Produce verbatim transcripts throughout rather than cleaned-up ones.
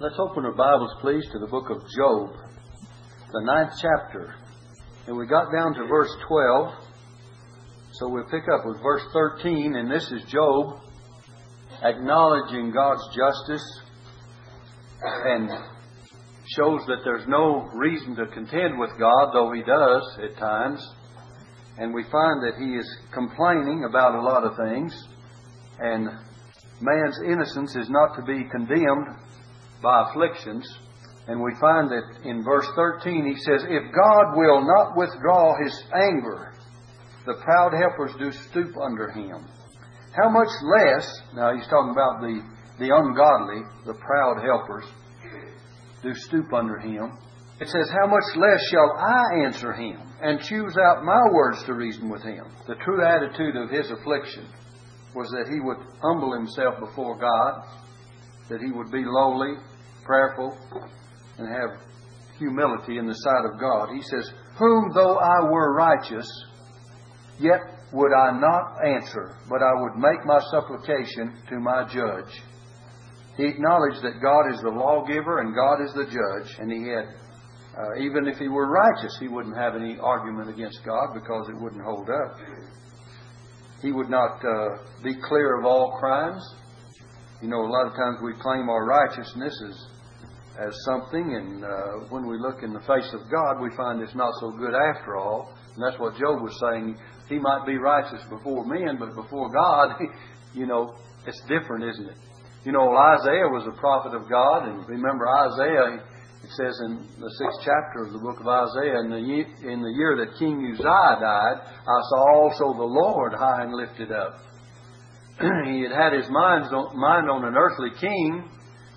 Let's open our Bibles, please, to the book of Job, the ninth chapter. And we got down to verse twelve, so we'll pick up with verse thirteen, and this is Job acknowledging God's justice and shows that there's no reason to contend with God, though he does at times. And we find that he is complaining about a lot of things, and man's innocence is not to be condemned by afflictions. And we find that in verse thirteen he says, "If God will not withdraw His anger, the proud helpers do stoop under Him. How much less," now he's talking about the, the ungodly, the proud helpers, do stoop under Him. It says, "How much less shall I answer Him and choose out my words to reason with Him?" The true attitude of his affliction was that he would humble himself before God, that he would be lowly, prayerful, and have humility in the sight of God. He says, "Whom though I were righteous, yet would I not answer, but I would make my supplication to my judge." He acknowledged that God is the lawgiver and God is the judge, and he had, uh, even if he were righteous, he wouldn't have any argument against God because it wouldn't hold up. He would not uh, be clear of all crimes. You know, a lot of times we claim our righteousness as, as something, and uh, when we look in the face of God, we find it's not so good after all. And that's what Job was saying. He might be righteous before men, but before God, you know, it's different, isn't it? You know, Isaiah was a prophet of God, and remember Isaiah, it says in the sixth chapter of the book of Isaiah, in the year, in the year that King Uzziah died, "I saw also the Lord high and lifted up." He had had his mind on an earthly king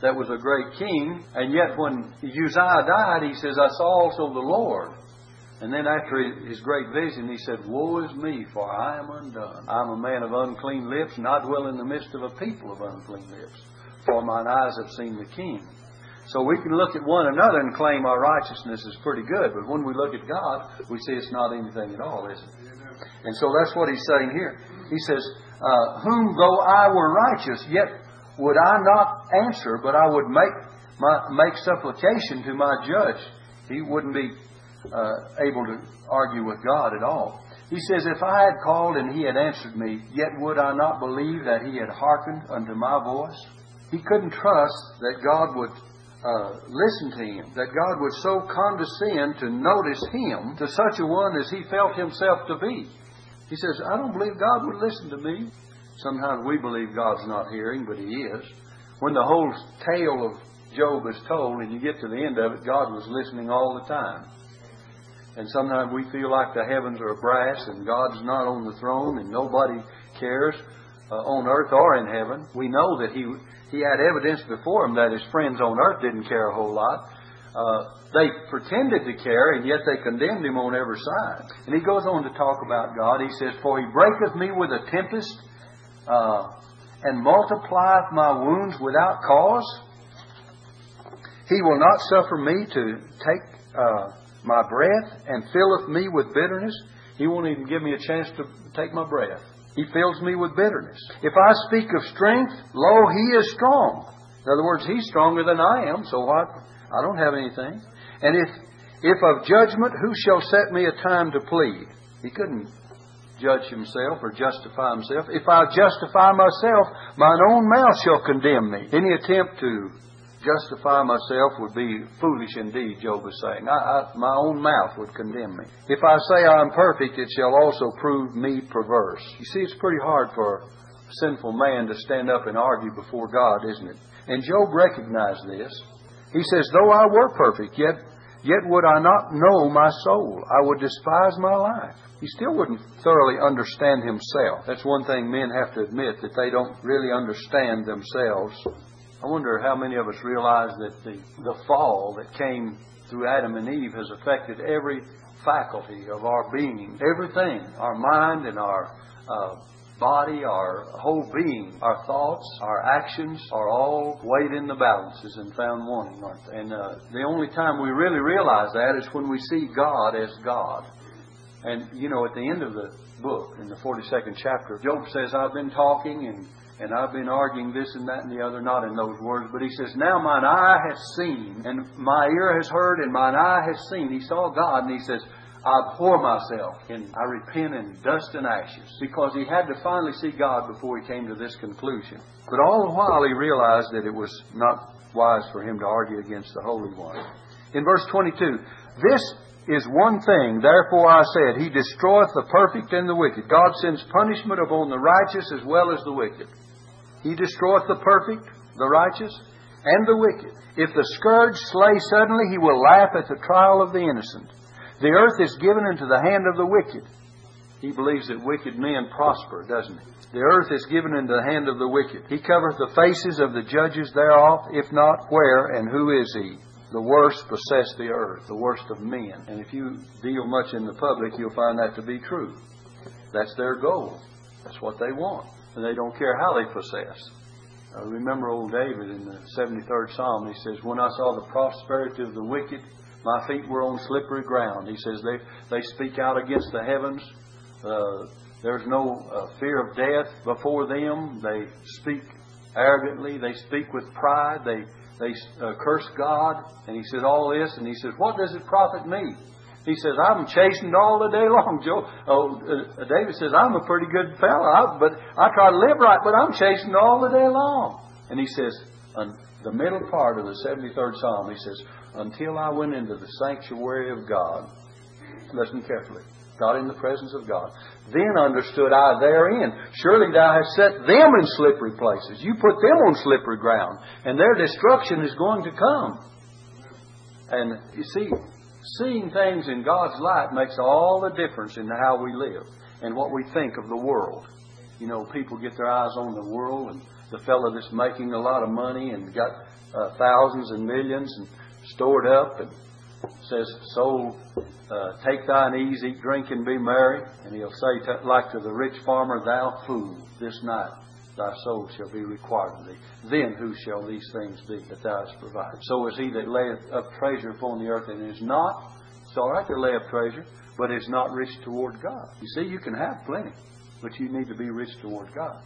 that was a great king, and yet when Uzziah died, he says, "I saw also the Lord." And then after his great vision, he said, "Woe is me, for I am undone. I am a man of unclean lips, and I dwell in the midst of a people of unclean lips, for mine eyes have seen the King." So we can look at one another and claim our righteousness is pretty good, but when we look at God, we see it's not anything at all, is it? And so that's what he's saying here. He says, Uh, whom though I were righteous, yet would I not answer, but I would make my, make supplication to my judge. He wouldn't be uh, able to argue with God at all. He says, "If I had called and he had answered me, yet would I not believe that he had hearkened unto my voice?" He couldn't trust that God would uh, listen to him, that God would so condescend to notice him, to such a one as he felt himself to be. He says, "I don't believe God would listen to me." Sometimes we believe God's not hearing, but He is. When the whole tale of Job is told and you get to the end of it, God was listening all the time. And sometimes we feel like the heavens are brass and God's not on the throne and nobody cares uh, on earth or in heaven. We know that He He had evidence before Him that His friends on earth didn't care a whole lot. Uh, they pretended to care, and yet they condemned him on every side. And he goes on to talk about God. He says, "For he breaketh me with a tempest, uh, and multiplieth my wounds without cause. He will not suffer me to take uh, my breath, and filleth me with bitterness." He won't even give me a chance to take my breath. He fills me with bitterness. "If I speak of strength, lo, he is strong." In other words, he's stronger than I am, so what? I don't have anything. "And if if of judgment, who shall set me a time to plead?" He couldn't judge himself or justify himself. "If I justify myself, mine own mouth shall condemn me." Any attempt to justify myself would be foolish indeed, Job is saying. I, I, my own mouth would condemn me. "If I say I am perfect, it shall also prove me perverse." You see, it's pretty hard for a sinful man to stand up and argue before God, isn't it? And Job recognized this. He says, "Though I were perfect, yet yet would I not know my soul. I would despise my life." He still wouldn't thoroughly understand himself. That's one thing men have to admit, that they don't really understand themselves. I wonder how many of us realize that the, the fall that came through Adam and Eve has affected every faculty of our being, everything, our mind and our uh, body, our whole being, our thoughts, our actions are all weighed in the balances and found wanting, aren't they? And uh, the only time we really realize that is when we see God as God. And, you know, at the end of the book, in the forty-second chapter, Job says, "I've been talking and, And I've been arguing this and that and the other, not in those words. But he says, now mine eye has seen, and my ear has heard, and mine eye has seen. He saw God, and he says, I abhor myself, and I repent in dust and ashes. Because he had to finally see God before he came to this conclusion. But all the while he realized that it was not wise for him to argue against the Holy One. In verse twenty-two, this is one thing, therefore I said, he destroyeth the perfect and the wicked. God sends punishment upon the righteous as well as the wicked. He destroyeth the perfect, the righteous, and the wicked. If the scourge slay suddenly, he will laugh at the trial of the innocent. The earth is given into the hand of the wicked. He believes that wicked men prosper, doesn't he? The earth is given into the hand of the wicked. He covereth the faces of the judges thereof, if not where, and who is he? The worst possess the earth, the worst of men. And if you deal much in the public, you'll find that to be true. That's their goal. That's what they want. And they don't care how they possess. I remember old David in the seventy-third Psalm. He says, when I saw the prosperity of the wicked, my feet were on slippery ground. He says, they, they speak out against the heavens. Uh, there's no uh, fear of death before them. They speak arrogantly. They speak with pride. They They uh, curse God, and he says all this, and he says, what does it profit me? He says, I'm chastened all the day long, Joe. Oh, uh, David says, I'm a pretty good fellow, I, but I try to live right, but I'm chastened all the day long. And he says, on the middle part of the seventy-third Psalm, he says, until I went into the sanctuary of God, listen carefully, not in the presence of God, then understood I therein. Surely thou hast set them in slippery places. You put them on slippery ground, and their destruction is going to come. And you see, seeing things in God's light makes all the difference in how we live and what we think of the world. You know, people get their eyes on the world, and the fellow that's making a lot of money and got uh, thousands and millions and stored up, and says, soul, uh, take thine ease, eat, drink, and be merry. And he'll say, to, like to the rich farmer, thou fool, this night thy soul shall be required of thee. Then who shall these things be that thou hast provided? So is he that layeth up treasure upon the earth, and is not. It's all right to lay up treasure, but is not rich toward God. You see, you can have plenty, but you need to be rich toward God.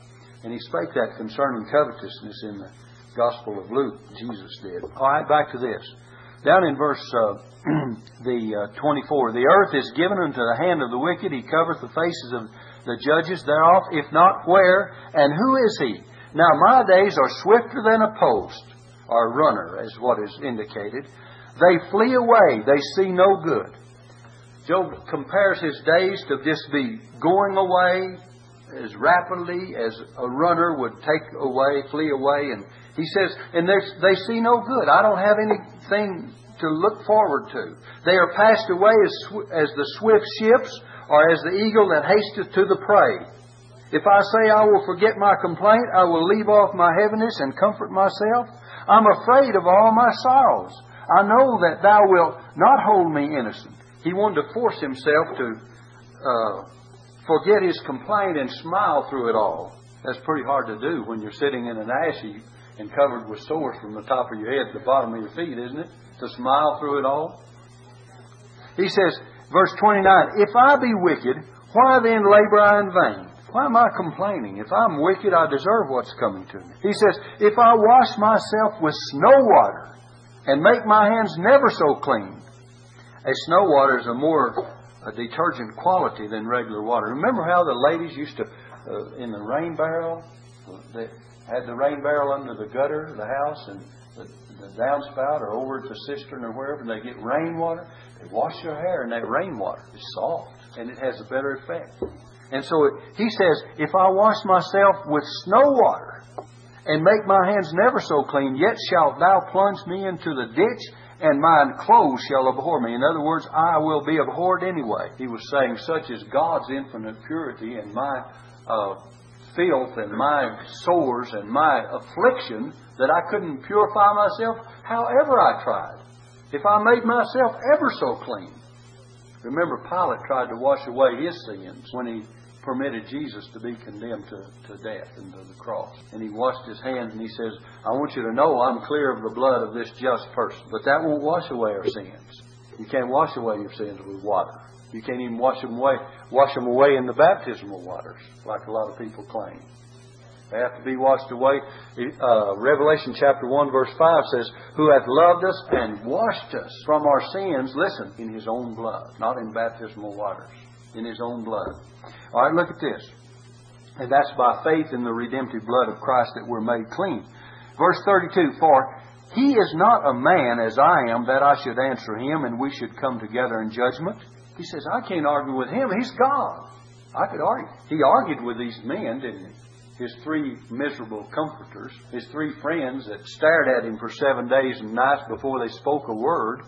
And he spake that concerning covetousness in the Gospel of Luke. Jesus did. All right, back to this. Down in verse uh, the uh, twenty-four, the earth is given unto the hand of the wicked. He covereth the faces of the judges thereof, if not where, and who is he? Now my days are swifter than a post, or a runner, as what is indicated. They flee away, they see no good. Job compares his days to just be going away as rapidly as a runner would take away, flee away, and he says, and they see no good. I don't have anything to look forward to. They are passed away as, sw- as the swift ships, or as the eagle that hasteth to the prey. If I say I will forget my complaint, I will leave off my heaviness and comfort myself. I'm afraid of all my sorrows. I know that thou wilt not hold me innocent. He wanted to force himself to uh, forget his complaint and smile through it all. That's pretty hard to do when you're sitting in an ash heap and covered with sores from the top of your head to the bottom of your feet, isn't it? To smile through it all. He says, verse twenty-nine, if I be wicked, why then labor I in vain? Why am I complaining? If I'm wicked, I deserve what's coming to me. He says, if I wash myself with snow water and make my hands never so clean. A snow water is a more a detergent quality than regular water. Remember how the ladies used to, uh, in the rain barrel, they had the rain barrel under the gutter of the house and the, the downspout or over at the cistern or wherever, and they get rainwater. They wash their hair in that rainwater. It's soft, and it has a better effect. And so it, he says, if I wash myself with snow water and make my hands never so clean, yet shalt thou plunge me into the ditch, and mine clothes shall abhor me. In other words, I will be abhorred anyway. He was saying, such is God's infinite purity, and my Uh, filth and my sores and my affliction that I couldn't purify myself however I tried. If I made myself ever so clean. Remember, Pilate tried to wash away his sins when he permitted Jesus to be condemned to, to death and to the cross. And he washed his hands and he says, I want you to know I'm clear of the blood of this just person. But that won't wash away our sins. You can't wash away your sins with water. You can't even wash them away, wash them away in the baptismal waters, like a lot of people claim. They have to be washed away. Uh, Revelation chapter one verse five says, "Who hath loved us and washed us from our sins," listen, "in His own blood," not in baptismal waters, in His own blood. All right, look at this. And that's by faith in the redemptive blood of Christ that we're made clean. Verse thirty-two, "For He is not a man as I am, that I should answer Him, and we should come together in judgment." He says, I can't argue with Him. He's God. I could argue. He argued with these men, didn't he? His three miserable comforters, his three friends that stared at him for seven days and nights before they spoke a word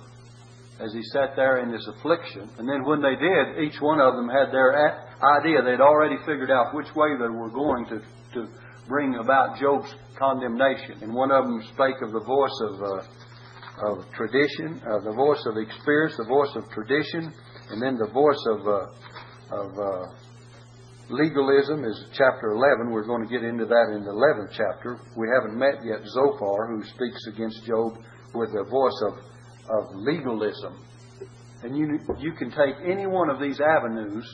as he sat there in his affliction. And then when they did, each one of them had their idea. They'd already figured out which way they were going to, to bring about Job's condemnation. And one of them spake of the voice of, uh, of tradition, uh, the voice of experience, the voice of tradition, and then the voice of... Uh, of uh, legalism is chapter eleven. We're going to get into that in the eleventh chapter. We haven't met yet Zophar, who speaks against Job with the voice of, of legalism. And you, you can take any one of these avenues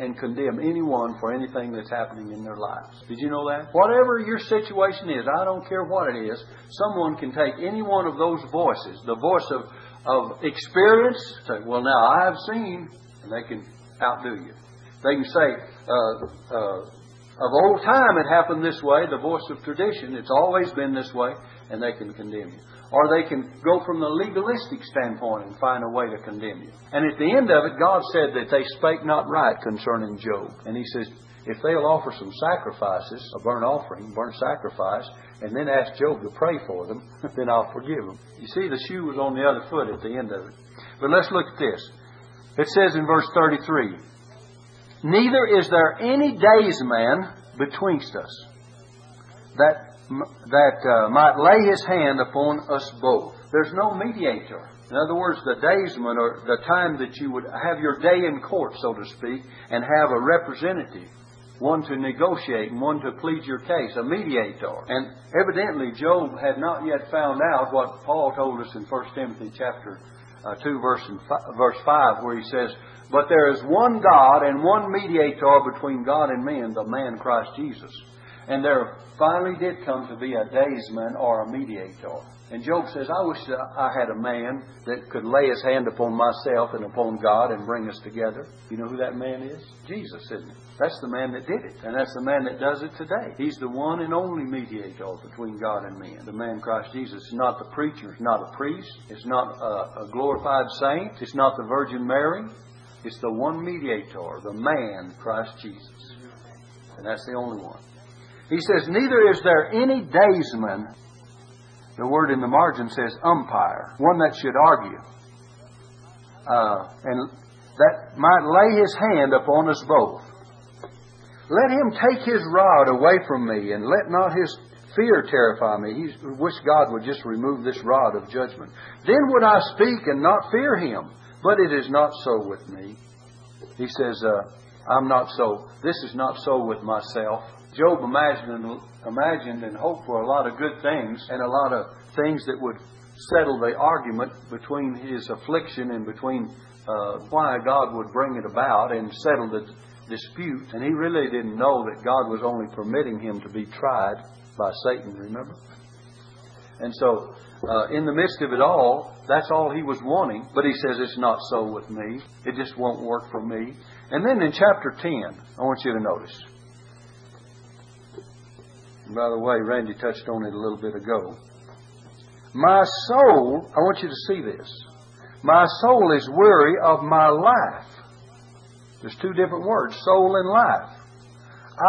and condemn anyone for anything that's happening in their lives. Did you know that? Whatever your situation is, I don't care what it is, someone can take any one of those voices, the voice of, of experience, say, well, now I've seen, and they can outdo you. They can say, uh, uh, of old time it happened this way, the voice of tradition, it's always been this way, and they can condemn you. Or they can go from the legalistic standpoint and find a way to condemn you. And at the end of it, God said that they spake not right concerning Job. And He says, if they'll offer some sacrifices, a burnt offering, burnt sacrifice, and then ask Job to pray for them, then I'll forgive them. You see, the shoe was on the other foot at the end of it. But let's look at this. It says in verse thirty-three, "Neither is there any days man betwixt us that that uh, might lay his hand upon us both." There's no mediator. In other words, the daysman, or the time that you would have your day in court, so to speak, and have a representative, one to negotiate and one to plead your case, a mediator. And evidently, Job had not yet found out what Paul told us in First Timothy chapter uh, two, verse, and fi- verse five, where he says, "But there is one God and one mediator between God and men, the man Christ Jesus." And there finally did come to be a daysman or a mediator. And Job says, I wish that I had a man that could lay his hand upon myself and upon God and bring us together. You know who that man is? Jesus, isn't it? That's the man that did it. And that's the man that does it today. He's the one and only mediator between God and men. The man Christ Jesus is not the preacher. It's not a priest. It's not a glorified saint. It's not the Virgin Mary. It's the one mediator, the man, Christ Jesus. And that's the only one. He says, "Neither is there any daysman," the word in the margin says umpire, one that should argue, uh, and that might lay his hand upon us both. "Let him take his rod away from me, and let not his fear terrify me." He wished God would just remove this rod of judgment. "Then would I speak and not fear him. But it is not so with me." He says, uh, I'm not so. This is not so with myself. Job imagined, imagined and hoped for a lot of good things and a lot of things that would settle the argument between his affliction and between uh, why God would bring it about and settle the d- dispute. And he really didn't know that God was only permitting him to be tried by Satan, remember? And so, uh, in the midst of it all, that's all he was wanting. But he says, it's not so with me. It just won't work for me. And then in chapter ten, I want you to notice. And by the way, Randy touched on it a little bit ago. "My soul," I want you to see this, "my soul is weary of my life." There's two different words, soul and life.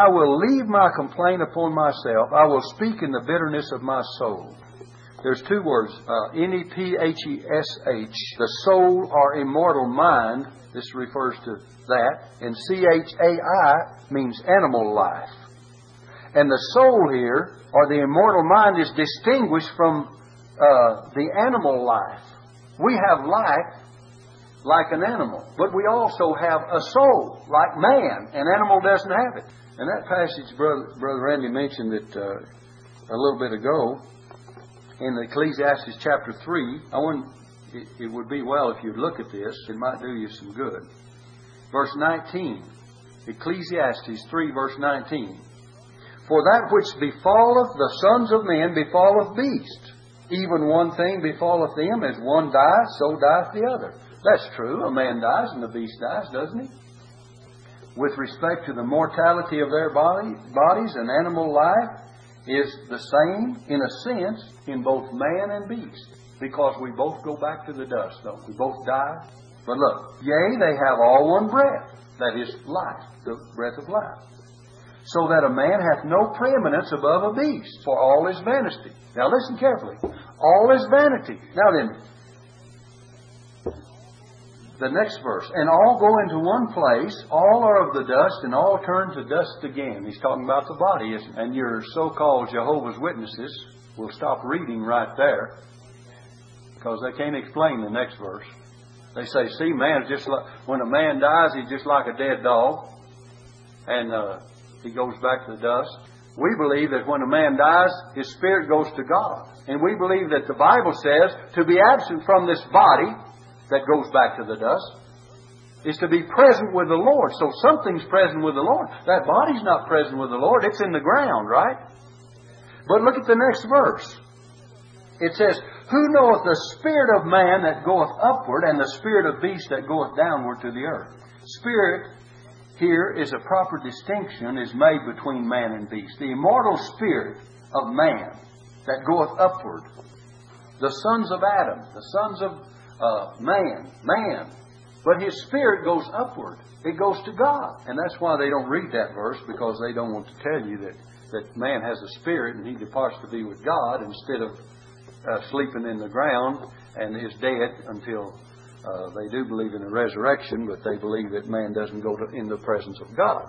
"I will leave my complaint upon myself. I will speak in the bitterness of my soul." There's two words, uh, N E P H E S H, the soul or immortal mind. This refers to that. And C H A I means animal life. And the soul here, or the immortal mind, is distinguished from uh, the animal life. We have life like an animal, but we also have a soul like man. An animal doesn't have it. And that passage, Brother, Brother Randy mentioned it uh, a little bit ago. In Ecclesiastes chapter three, I wouldn't, it, it would be well if you'd look at this. It might do you some good. Verse nineteen. Ecclesiastes three, verse nineteen. For that which befalleth the sons of men befalleth beasts. Even one thing befalleth them, as one dies, so dieth the other. That's true. A man dies and the beast dies, doesn't he? With respect to the mortality of their body, bodies, and animal life is the same, in a sense, in both man and beast. Because we both go back to the dust, don't we? We both die. But look, yea, they have all one breath. That is life, the breath of life. So that a man hath no preeminence above a beast, for all is vanity. Now listen carefully. All is vanity. Now then, the next verse. And all go into one place, all are of the dust, and all turn to dust again. He's talking about the body, isn't he? And your so-called Jehovah's Witnesses will stop reading right there, because they can't explain the next verse. They say, see, man's just like, when a man dies, he's just like a dead dog. And uh, he goes back to the dust. We believe that when a man dies, his spirit goes to God. And we believe that the Bible says to be absent from this body that goes back to the dust is to be present with the Lord. So something's present with the Lord. That body's not present with the Lord. It's in the ground, right? But look at the next verse. It says, who knoweth the spirit of man that goeth upward, and the spirit of beast that goeth downward to the earth? Spirit here is a proper distinction is made between man and beast. The immortal spirit of man that goeth upward. The sons of Adam, the sons of uh, man, man. But his spirit goes upward. It goes to God. And that's why they don't read that verse, because they don't want to tell you that, that man has a spirit and he departs to be with God instead of Uh, sleeping in the ground and is dead until uh, they do believe in the resurrection, but they believe that man doesn't go to, in the presence of God.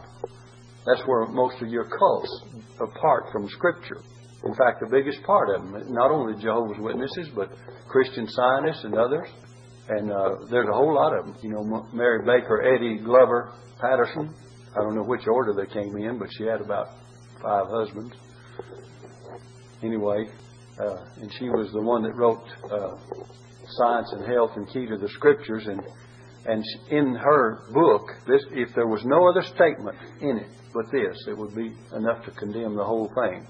That's where most of your cults depart from Scripture. In fact, the biggest part of them, not only Jehovah's Witnesses, but Christian Scientists and others. And uh, there's a whole lot of them. You know, Mary Baker, Eddie Glover Patterson. I don't know which order they came in, but she had about five husbands. Anyway. Uh, and she was the one that wrote uh, Science and Health and Key to the Scriptures. And and in her book, this, if there was no other statement in it but this, it would be enough to condemn the whole thing.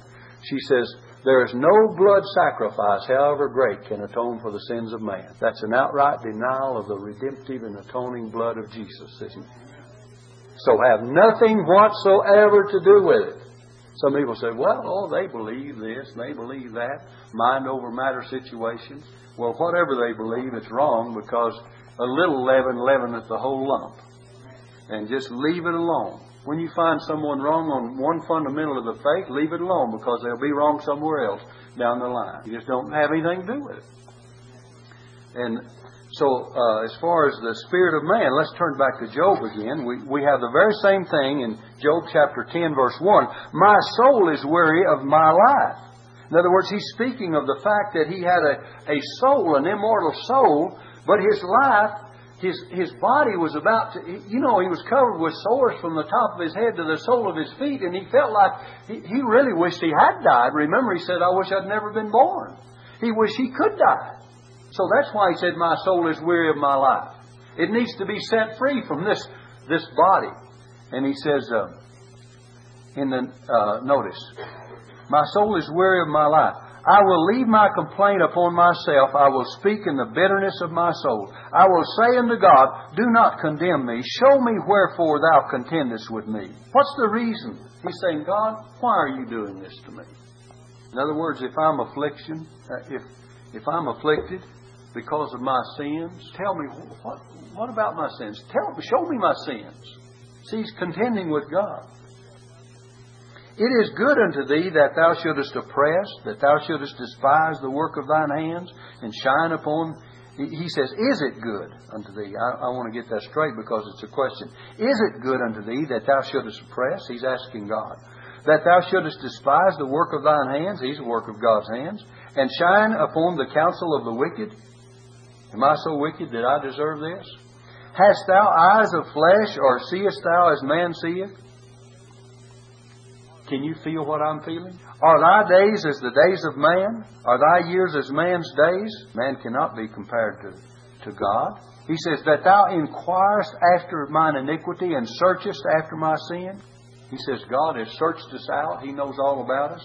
She says, there is no blood sacrifice, however great, can atone for the sins of man. That's an outright denial of the redemptive and atoning blood of Jesus, isn't it? So have nothing whatsoever to do with it. Some people say, well, oh, they believe this, they believe that, mind over matter situations. Well, whatever they believe, it's wrong, because a little leaven leaveneth the whole lump. And just leave it alone. When you find someone wrong on one fundamental of the faith, leave it alone, because they'll be wrong somewhere else down the line. You just don't have anything to do with it. And so uh, as far as the spirit of man, let's turn back to Job again. We, we have the very same thing in Job chapter ten, verse one. My soul is weary of my life. In other words, he's speaking of the fact that he had a, a soul, an immortal soul, but his life, his, his body was about to... You know, he was covered with sores from the top of his head to the sole of his feet, and he felt like he, he really wished he had died. Remember, he said, I wish I'd never been born. He wished he could die. So that's why he said, my soul is weary of my life. It needs to be set free from this, this body. And he says, uh, in the uh, notice, my soul is weary of my life. I will leave my complaint upon myself. I will speak in the bitterness of my soul. I will say unto God, do not condemn me. Show me wherefore thou contendest with me. What's the reason? He's saying, God, why are you doing this to me? In other words, if I'm affliction, if, if I'm afflicted, because of my sins, tell me, what, what about my sins? Tell, show me my sins. See, he's contending with God. It is good unto thee that thou shouldest oppress, that thou shouldest despise the work of thine hands, and shine upon... He says, is it good unto thee? I, I want to get that straight, because it's a question. Is it good unto thee that thou shouldest oppress? He's asking God. That thou shouldest despise the work of thine hands? He's the work of God's hands. And shine upon the counsel of the wicked? Am I so wicked that I deserve this? Hast thou eyes of flesh, or seest thou as man seeth? Can you feel what I'm feeling? Are thy days as the days of man? Are thy years as man's days? Man cannot be compared to, to God. He says, that thou inquirest after mine iniquity, and searchest after my sin? He says, God has searched us out. He knows all about us.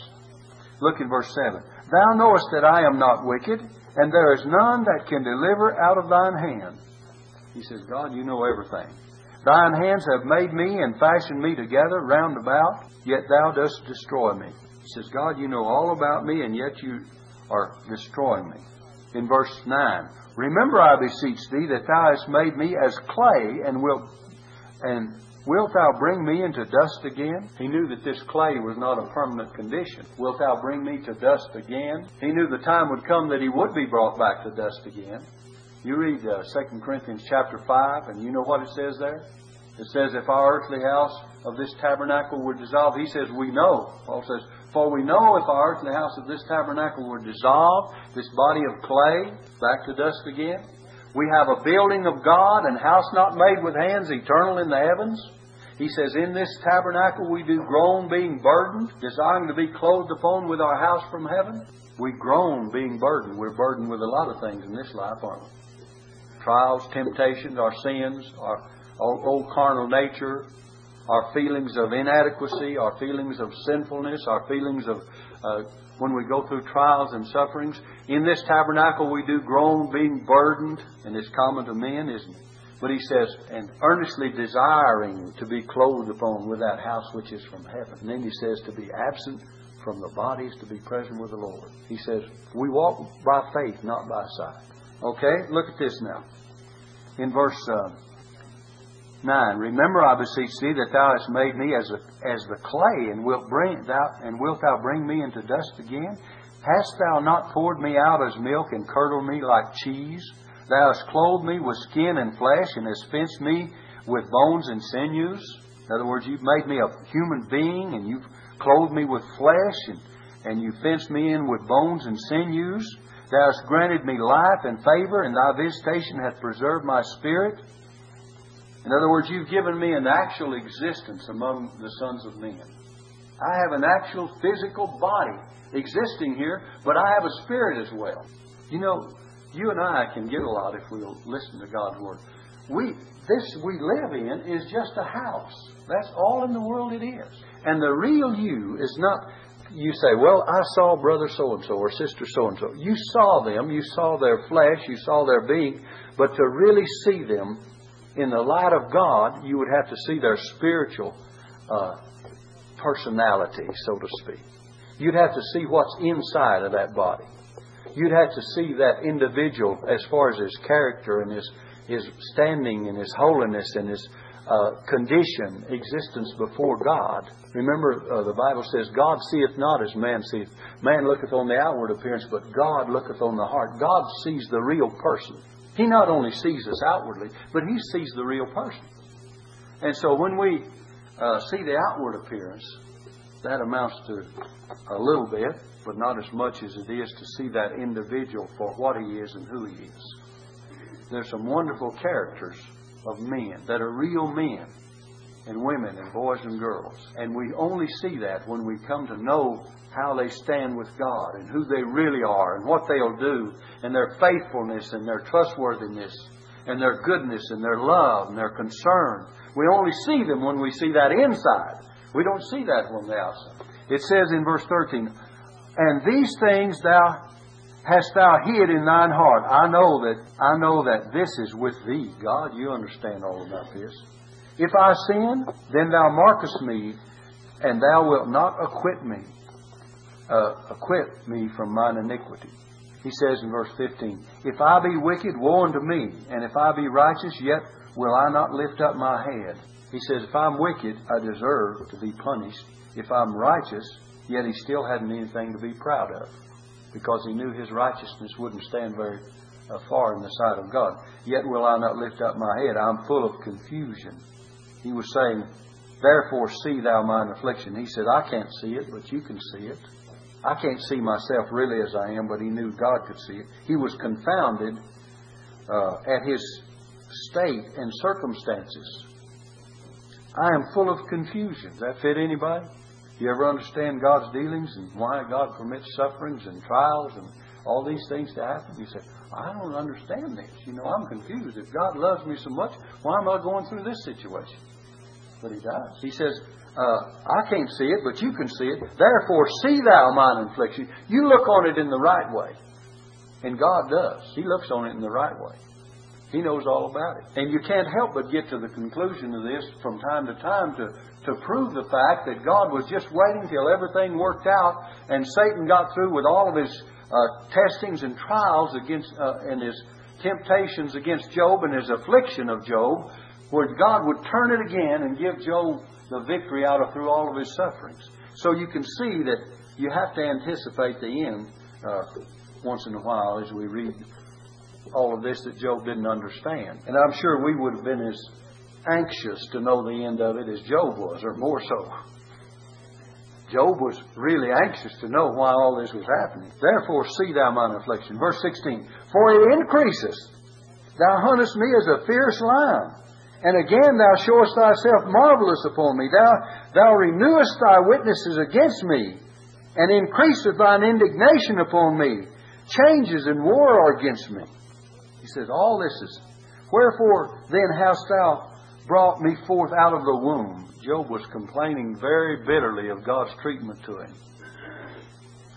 Look in verse seven. Thou knowest that I am not wicked, and there is none that can deliver out of thine hand. He says, God, you know everything. Thine hands have made me and fashioned me together round about, yet thou dost destroy me. He says, God, you know all about me, and yet you are destroying me. In verse nine, remember, I beseech thee, that thou hast made me as clay, and wilt, and wilt thou bring me into dust again? He knew that this clay was not a permanent condition. Wilt thou bring me to dust again? He knew the time would come that he would be brought back to dust again. You read uh, Second Corinthians chapter five, and you know what it says there? It says, if our earthly house of this tabernacle were dissolved, he says, we know. Paul says, for we know if our earthly house of this tabernacle were dissolved, this body of clay, back to dust again. We have a building of God, and house not made with hands, eternal in the heavens. He says, in this tabernacle we do groan, being burdened, desiring to be clothed upon with our house from heaven. We groan, being burdened. We're burdened with a lot of things in this life, aren't we? Trials, temptations, our sins, our old carnal nature, our feelings of inadequacy, our feelings of sinfulness, our feelings of uh, when we go through trials and sufferings. In this tabernacle we do groan, being burdened, and it's common to men, isn't it? But he says, and earnestly desiring to be clothed upon with that house which is from heaven. And then he says, to be absent from the body is to be present with the Lord. He says, we walk by faith, not by sight. Okay, look at this now. In verse uh, nine, remember, I beseech thee, that thou hast made me as a, as the clay, and wilt bring thou and wilt thou bring me into dust again? Hast thou not poured me out as milk, and curdled me like cheese? Thou hast clothed me with skin and flesh, and hast fenced me with bones and sinews. In other words, you've made me a human being, and you've clothed me with flesh, and and you fenced me in with bones and sinews. Thou hast granted me life and favor, and thy visitation hath preserved my spirit. In other words, you've given me an actual existence among the sons of men. I have an actual physical body existing here, but I have a spirit as well. You know, you and I can get a lot if we'll listen to God's Word. We, this we live in is just a house. That's all in the world it is. And the real you is not... You say, well, I saw brother so-and-so or sister so-and-so. You saw them. You saw their flesh. You saw their being. But to really see them in the light of God, you would have to see their spiritual uh, personality, so to speak. You'd have to see what's inside of that body. You'd have to see that individual as far as his character and his, his standing and his holiness and his... Uh, condition, existence before God. Remember, uh, the Bible says, God seeth not as man seeth. Man looketh on the outward appearance, but God looketh on the heart. God sees the real person. He not only sees us outwardly, but He sees the real person. And so when we uh, see the outward appearance, that amounts to a little bit, but not as much as it is to see that individual for what he is and who he is. There's some wonderful characters of men that are real men and women and boys and girls. And we only see that when we come to know how they stand with God and who they really are and what they'll do and their faithfulness and their trustworthiness and their goodness and their love and their concern. We only see them when we see that inside. We don't see that from the outside. It says in verse thirteen, and these things thou hast thou hid in thine heart? I know that I know that this is with thee. God, you understand all about this. If I sin, then thou markest me, and thou wilt not acquit me, uh, acquit me from mine iniquity. He says in verse fifteen, if I be wicked, woe unto me, and if I be righteous, yet will I not lift up my head. He says, if I'm wicked, I deserve to be punished. If I'm righteous, yet he still hadn't anything to be proud of, because he knew his righteousness wouldn't stand very uh, far in the sight of God. Yet will I not lift up my head. I'm full of confusion. He was saying, therefore see thou mine affliction. He said, I can't see it, but you can see it. I can't see myself really as I am, but he knew God could see it. He was confounded uh, at his state and circumstances. I am full of confusion. Does that fit anybody? You ever understand God's dealings and why God permits sufferings and trials and all these things to happen? You say, I don't understand this. You know, I'm confused. If God loves me so much, why am I going through this situation? But He does. He says, Uh, I can't see it, but you can see it. Therefore, see thou mine affliction. You look on it in the right way. And God does. He looks on it in the right way. He knows all about it. And you can't help but get to the conclusion of this from time to time to, to prove the fact that God was just waiting till everything worked out and Satan got through with all of his uh, testings and trials against uh, and his temptations against Job and his affliction of Job, where God would turn it again and give Job the victory out of through all of his sufferings. So you can see that you have to anticipate the end uh, once in a while as we read all of this that Job didn't understand. And I'm sure we would have been as anxious to know the end of it as Job was, or more so. Job was really anxious to know why all this was happening. Therefore, see thou mine affliction. Verse sixteen, for it increaseth. Thou huntest me as a fierce lion. And again thou showest thyself marvelous upon me. Thou, thou renewest thy witnesses against me, and increaseth thine indignation upon me. Changes and war are against me. He says, all this is... Wherefore then hast thou brought me forth out of the womb? Job was complaining very bitterly of God's treatment to him.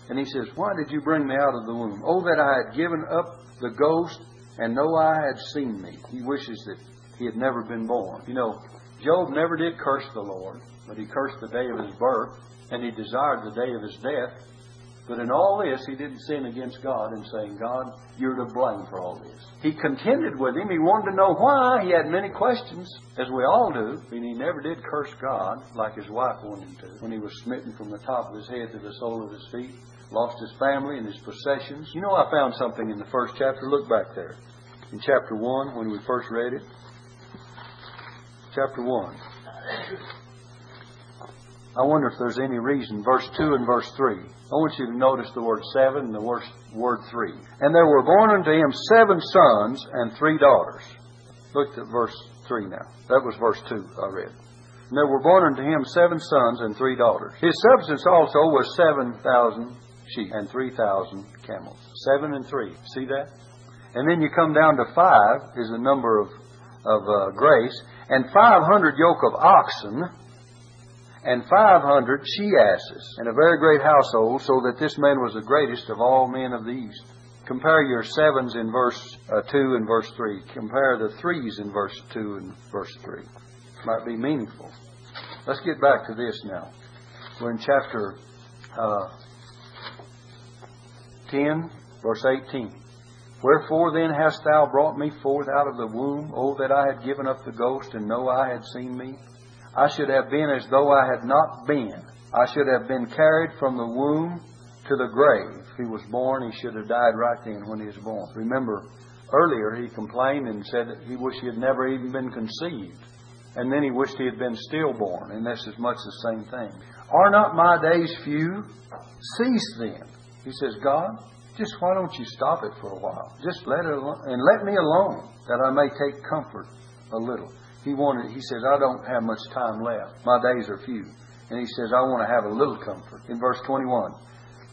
And he says, why did you bring me out of the womb? Oh, that I had given up the ghost, and no eye had seen me. He wishes that he had never been born. You know, Job never did curse the Lord, but he cursed the day of his birth, and he desired the day of his death. But in all this, he didn't sin against God in saying, God, you're to blame for all this. He contended with him. He wanted to know why. He had many questions, as we all do. And he never did curse God like his wife wanted him to. When he was smitten from the top of his head to the sole of his feet, lost his family and his possessions. You know, I found something in the first chapter. Look back there. In chapter one, when we first read it. Chapter one. I wonder if there's any reason. Verse two and verse three. I want you to notice the word seven and the word three. And there were born unto him seven sons and three daughters. Look at verse three now. That was verse two I read. And there were born unto him seven sons and three daughters. His substance also was seven thousand sheep and three thousand camels. Seven and three. See that? And then you come down to five is the number of, of uh, grace. And five hundred yoke of oxen, and five hundred she-asses, and a very great household, so that this man was the greatest of all men of the East. Compare your sevens in verse uh, two and verse three. Compare the threes in verse two and verse three. Might be meaningful. Let's get back to this now. We're in chapter uh, ten, verse eighteen. Wherefore then hast thou brought me forth out of the womb? O that I had given up the ghost, and no eye had seen me. I should have been as though I had not been. I should have been carried from the womb to the grave. If he was born, he should have died right then when he was born. Remember, earlier he complained and said that he wished he had never even been conceived. And then he wished he had been stillborn. And that's as much the same thing. Are not my days few? Cease then. He says, God, just why don't you stop it for a while? Just let it alone. And let me alone that I may take comfort a little. He wanted. He says, I don't have much time left. My days are few. And he says, I want to have a little comfort. In verse twenty-one,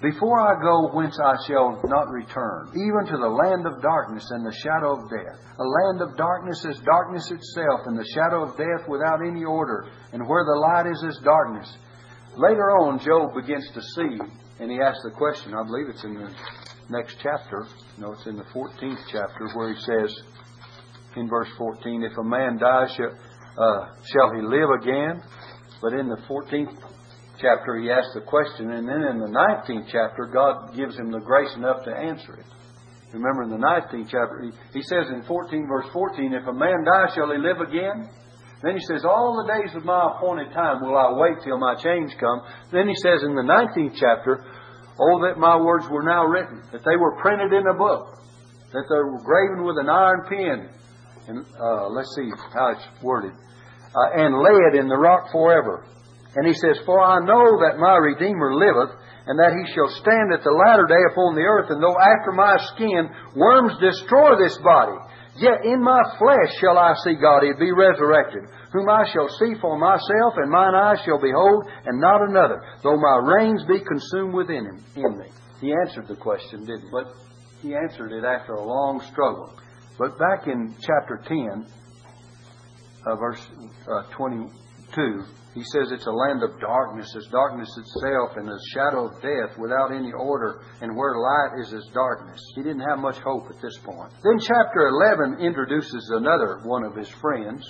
before I go whence I shall not return, even to the land of darkness and the shadow of death. A land of darkness is darkness itself, and the shadow of death without any order. And where the light is, is darkness. Later on, Job begins to see, and he asks the question. I believe it's in the next chapter. No, it's in the fourteenth chapter where he says, in verse fourteen, if a man dies, shall, uh, shall he live again? But in the fourteenth chapter, he asks the question, and then in the nineteenth chapter, God gives him the grace enough to answer it. Remember, in the nineteenth chapter, he, he says in fourteen, verse fourteen, if a man dies, shall he live again? Then he says, all the days of my appointed time will I wait till my change come. Then he says in the nineteenth chapter, oh, that my words were now written, that they were printed in a book, that they were graven with an iron pen. And uh, let's see how it's worded. Uh, and lay it in the rock forever. And he says, for I know that my Redeemer liveth, and that he shall stand at the latter day upon the earth. And though after my skin worms destroy this body, yet in my flesh shall I see God, he be resurrected, whom I shall see for myself, and mine eyes shall behold, and not another, though my reins be consumed within him. In me. He answered the question, didn't he? But he answered it after a long struggle. But back in chapter ten, uh, verse uh, twenty-two, He says it's a land of darkness, as darkness itself, and the shadow of death, without any order, and where light is as darkness. He didn't have much hope at this point. Then chapter eleven introduces another one of his friends.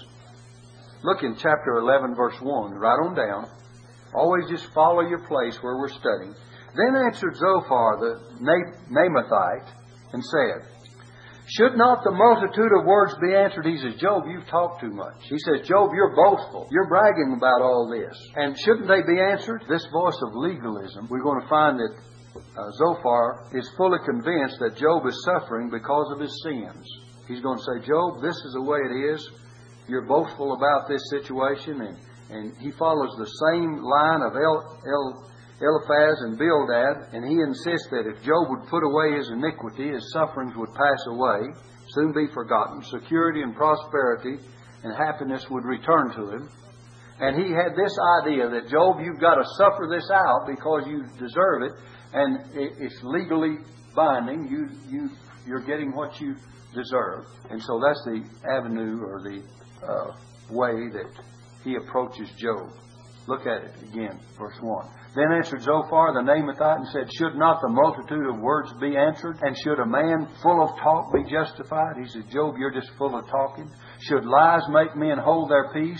Look in chapter eleven, verse one, right on down. Always just follow your place where we're studying. Then answered Zophar the Namathite and said, "Should not the multitude of words be answered?" He says, "Job, you've talked too much." He says, "Job, you're boastful. You're bragging about all this. And shouldn't they be answered?" This voice of legalism, we're going to find that uh, Zophar is fully convinced that Job is suffering because of his sins. He's going to say, "Job, this is the way it is. You're boastful about this situation." And, and he follows the same line of El... El Eliphaz and Bildad, and he insists that if Job would put away his iniquity, his sufferings would pass away, soon be forgotten. Security and prosperity and happiness would return to him. And he had this idea that, "Job, you've got to suffer this out because you deserve it, and it's legally binding. You, you, you're getting what you deserve." And so that's the avenue or the uh, way that he approaches Job. Look at it again, verse one. Then answered Zophar the Namathite and said, "Should not the multitude of words be answered? And should a man full of talk be justified?" He said, "Job, you're just full of talking. Should lies make men hold their peace?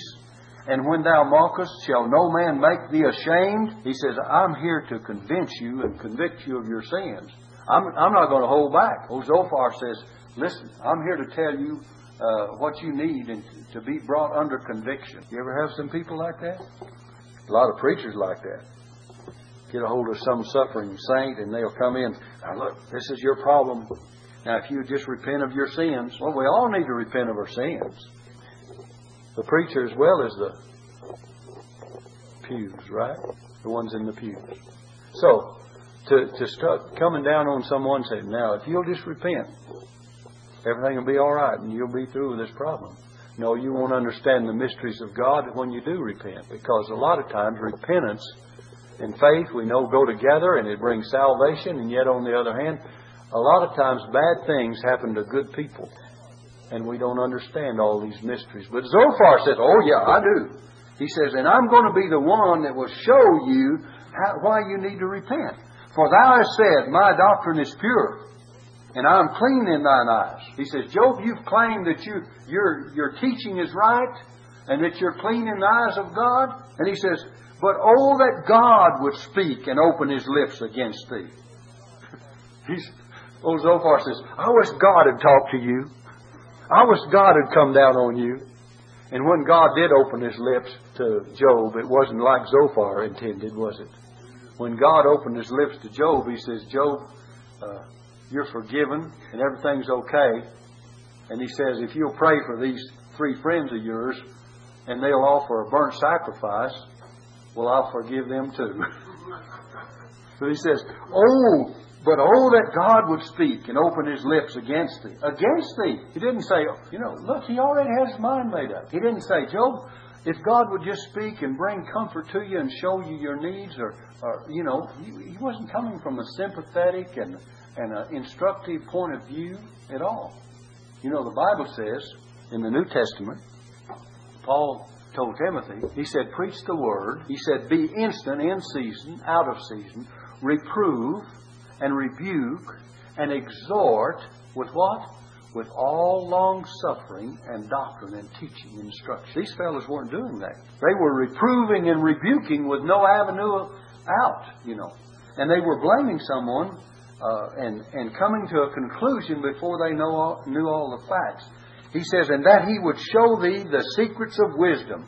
And when thou mockest, shall no man make thee ashamed?" He says, "I'm here to convince you and convict you of your sins. I'm, I'm not going to hold back." Oh, Zophar says, "Listen, I'm here to tell you uh, what you need and to be brought under conviction." You ever have some people like that? A lot of preachers like that. Get a hold of some suffering saint and they'll come in. "Now look, this is your problem. Now if you just repent of your sins." Well, we all need to repent of our sins. The preacher as well as the pews, right? The ones in the pews. So, to, to start coming down on someone saying, "Now if you'll just repent, everything will be all right and you'll be through with this problem." No, you won't understand the mysteries of God when you do repent, because a lot of times repentance and faith, we know, go together and it brings salvation. And yet, on the other hand, a lot of times bad things happen to good people. And we don't understand all these mysteries. But Zophar says, "Oh yeah, I do." He says, "And I'm going to be the one that will show you how, why you need to repent. For thou hast said, my doctrine is pure, and I am clean in thine eyes." He says, "Job, you've claimed that you, your, your teaching is right and that you're clean in the eyes of God." And he says, "But oh, that God would speak and open his lips against thee." He's, old Zophar says, "I wish God had talked to you. I wish God had come down on you." And when God did open his lips to Job, it wasn't like Zophar intended, was it? When God opened his lips to Job, he says, "Job, uh, you're forgiven and everything's okay." And he says, "If you'll pray for these three friends of yours and they'll offer a burnt sacrifice, well, I'll forgive them too." So he says, "Oh, but oh, that God would speak and open his lips against thee." Against thee. He didn't say, you know, look, he already has his mind made up. He didn't say, "Job, if God would just speak and bring comfort to you and show you your needs," or, or you know, he, he wasn't coming from a sympathetic and, and an instructive point of view at all. You know, the Bible says in the New Testament, Paul told Timothy, he said, "Preach the word." He said, "Be instant in season, out of season, reprove and rebuke and exhort with" what? "With all long suffering and doctrine and teaching and instruction." These fellas weren't doing that. They were reproving and rebuking with no avenue out, you know. And they were blaming someone uh, and, and coming to a conclusion before they know all, knew all the facts. He says, "And that he would show thee the secrets of wisdom,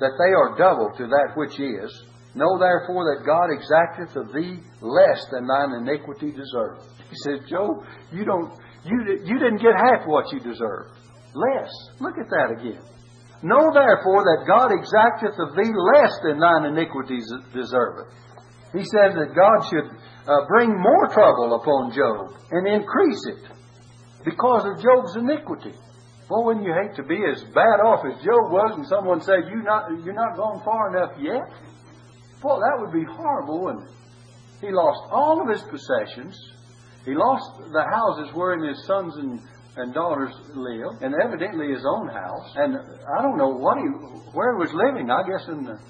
that they are double to that which is. Know therefore that God exacteth of thee less than thine iniquity deserveth." He says, "Job, you don't, you, you didn't get half what you deserved. Less." Look at that again. "Know therefore that God exacteth of thee less than thine iniquities deserveth." He says that God should uh, bring more trouble upon Job and increase it because of Job's iniquity. Well, wouldn't you hate to be as bad off as Job was and someone said, "You're not, you're not gone far enough yet"? Well, that would be horrible, wouldn't it? He lost all of his possessions. He lost the houses wherein his sons and, and daughters lived, and evidently his own house. And I don't know what he, where he was living, I guess in the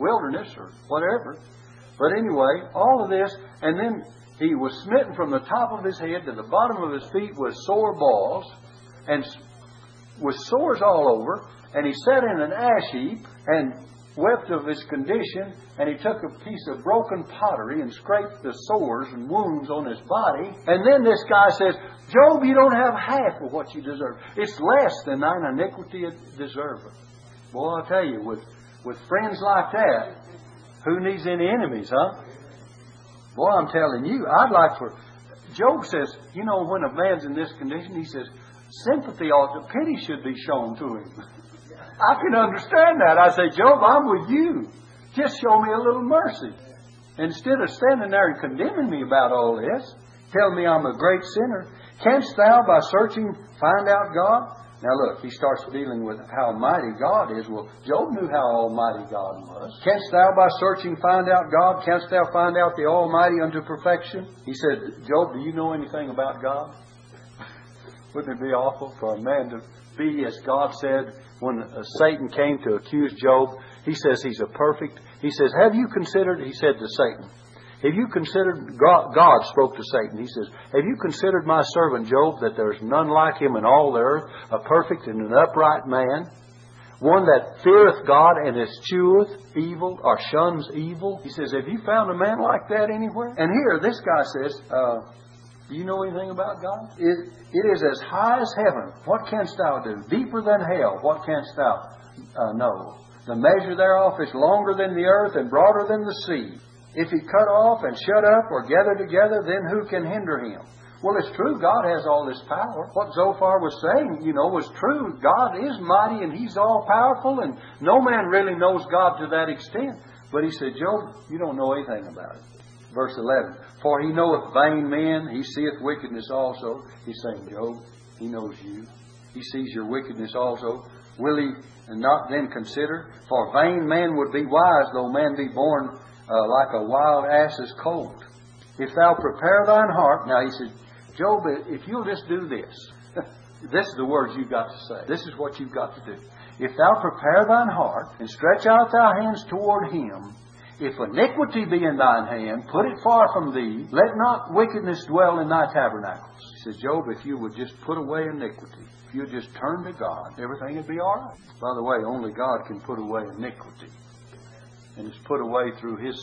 wilderness or whatever. But anyway, all of this, and then he was smitten from the top of his head to the bottom of his feet with sore balls, and with sores all over, and he sat in an ash heap and wept of his condition, and he took a piece of broken pottery and scraped the sores and wounds on his body. And then this guy says, Job, you don't have half of what you deserve. It's less than thine iniquity deserveth. Boy, I tell you, with, with friends like that, who needs any enemies, huh? Boy, I'm telling you, I'd like for... Job says, you know, when a man's in this condition, he says, sympathy ought to... Pity should be shown to him. I can understand that. I say, Job, I'm with you. Just show me a little mercy. Instead of standing there and condemning me about all this, telling me I'm a great sinner, canst thou by searching find out God? Now look, he starts dealing with how mighty God is. Well, Job knew how almighty God was. Canst thou by searching find out God? Canst thou find out the Almighty unto perfection? He said, Job, do you know anything about God? Wouldn't it be awful for a man to be, as God said, when Satan came to accuse Job, he says he's a perfect. He says, have you considered, he said to Satan, have you considered, God, God spoke to Satan, he says, have you considered my servant Job, that there's none like him in all the earth, a perfect and an upright man, one that feareth God and escheweth evil or shuns evil? He says, have you found a man like that anywhere? And here, this guy says, uh, do you know anything about God? It, it is as high as heaven. What canst thou do? Deeper than hell. What canst thou uh, know? The measure thereof is longer than the earth and broader than the sea. If he cut off and shut up or gather together, then who can hinder him? Well, it's true. God has all this power. What Zophar was saying, you know, was true. God is mighty and He's all-powerful, and no man really knows God to that extent. But he said, Job, you don't know anything about it. Verse eleven, for he knoweth vain men, he seeth wickedness also. He's saying, Job, he knows you. He sees your wickedness also. Will he not then consider? For vain man would be wise, though man be born uh, like a wild ass's colt. If thou prepare thine heart... Now he says, Job, if you'll just do this, this is the words you've got to say. This is what you've got to do. If thou prepare thine heart and stretch out thy hands toward him, if iniquity be in thine hand, put it far from thee. Let not wickedness dwell in thy tabernacles. He says, Job, if you would just put away iniquity, if you would just turn to God, everything would be all right. By the way, only God can put away iniquity. And it's put away through His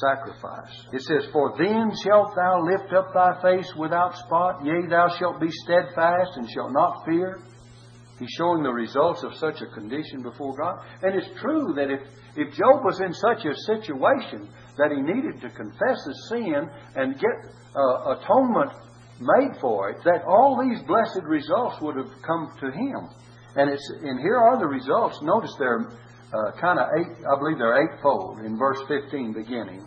sacrifice. It says, for then shalt thou lift up thy face without spot. Yea, thou shalt be steadfast and shalt not fear. He's showing the results of such a condition before God. And it's true that if, if Job was in such a situation that he needed to confess his sin and get uh, atonement made for it, that all these blessed results would have come to him. And it's and here are the results. Notice they're uh, kind of eight, I believe they're eightfold in verse fifteen beginning.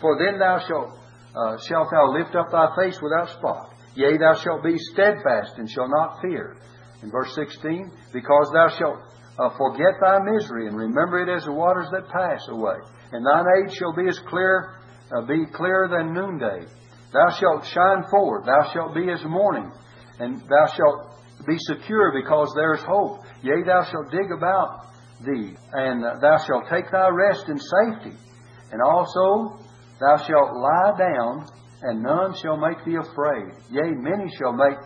For then thou shalt, uh, shalt thou lift up thy face without spot. Yea, thou shalt be steadfast and shalt not fear. In verse sixteen, because thou shalt uh, forget thy misery and remember it as the waters that pass away. And thine age shall be as clear, uh, be clearer than noonday. Thou shalt shine forward. Thou shalt be as morning. And thou shalt be secure because there is hope. Yea, thou shalt dig about thee. And uh, thou shalt take thy rest in safety. And also thou shalt lie down, and none shall make thee afraid. Yea, many shall make...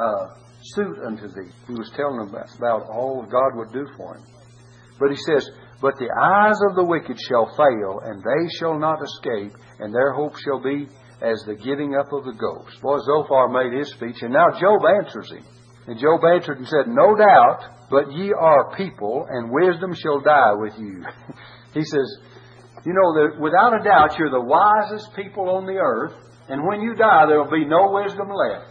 Uh, suit unto thee. He was telling them about all God would do for him. But he says, but the eyes of the wicked shall fail, and they shall not escape, and their hope shall be as the giving up of the ghost. Boy, Zophar made his speech, and now Job answers him. And Job answered and said, no doubt, but ye are people, and wisdom shall die with you. He says, you know, without a doubt, you're the wisest people on the earth, and when you die, there will be no wisdom left.